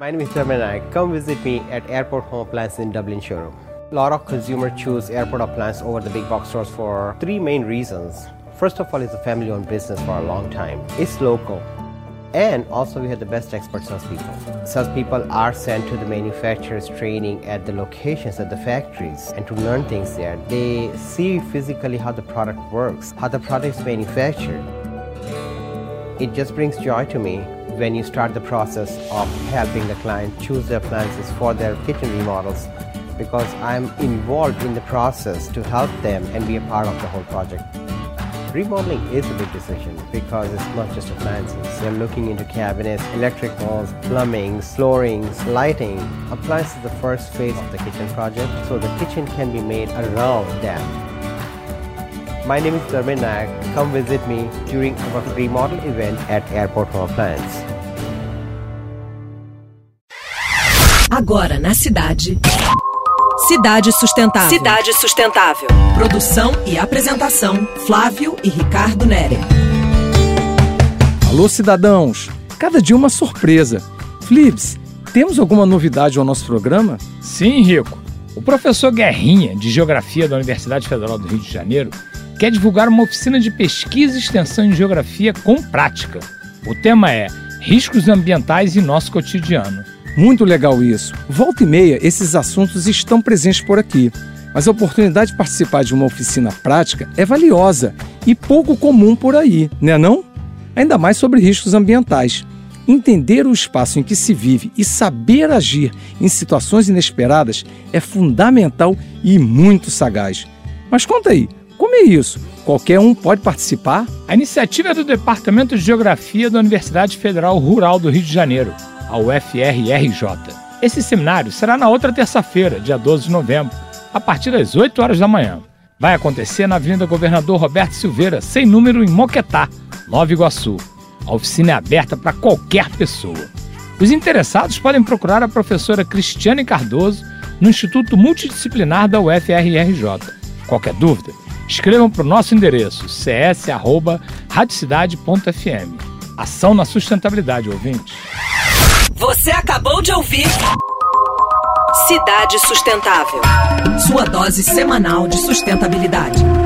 My name is Darwin Nag. Come visit me at Airport Home Appliance in Dublin showroom. A lot of consumers choose Airport Appliance over the big box stores for three main reasons. First of all, it's a family-owned business for a long time. It's local. And also we have the best expert salespeople. Salespeople are sent to the manufacturers training at the locations, at the factories, and to learn things there. They see physically how the product works, how the product's manufactured. It just brings joy to me when you start the process of helping the client choose their appliances for their kitchen remodels, because I'm involved in the process to help them and be a part of the whole project. Remodeling is a big decision because it's not just appliances. You're looking into cabinets, electricals, plumbing, floorings, lighting. Appliances is the first phase of the kitchen project, so the kitchen can be made around that. My name is Thurman. Come visit me during our remodel event at Airport Home Appliance. Agora na cidade. Cidade Sustentável. Cidade Sustentável. Produção e apresentação, Flávio e Ricardo Nerer. Alô, cidadãos! Cada dia uma surpresa. Flibs, temos alguma novidade ao nosso programa? Sim, Rico. O professor Guerrinha, de Geografia da Universidade Federal do Rio de Janeiro, quer divulgar uma oficina de pesquisa e extensão em Geografia com prática. O tema é Riscos Ambientais em Nosso Cotidiano. Muito legal isso. Volta e meia, esses assuntos estão presentes por aqui. Mas a oportunidade de participar de uma oficina prática é valiosa e pouco comum por aí, né não? Ainda mais sobre riscos ambientais. Entender o espaço em que se vive e saber agir em situações inesperadas é fundamental e muito sagaz. Mas conta aí, como é isso? Qualquer um pode participar? A iniciativa é do Departamento de Geografia da Universidade Federal Rural do Rio de Janeiro, a UFRRJ. Esse seminário será na outra terça-feira, dia 12 de novembro, a partir das 8 horas da manhã. Vai acontecer na Avenida Governador Roberto Silveira, sem número, em Moquetá, Nova Iguaçu. A oficina é aberta para qualquer pessoa. Os interessados podem procurar a professora Cristiane Cardoso no Instituto Multidisciplinar da UFRRJ. Qualquer dúvida, escrevam para o nosso endereço, cs.radicidade.fm. Ação na sustentabilidade, ouvintes. Você acabou de ouvir Cidade Sustentável, sua dose semanal de sustentabilidade.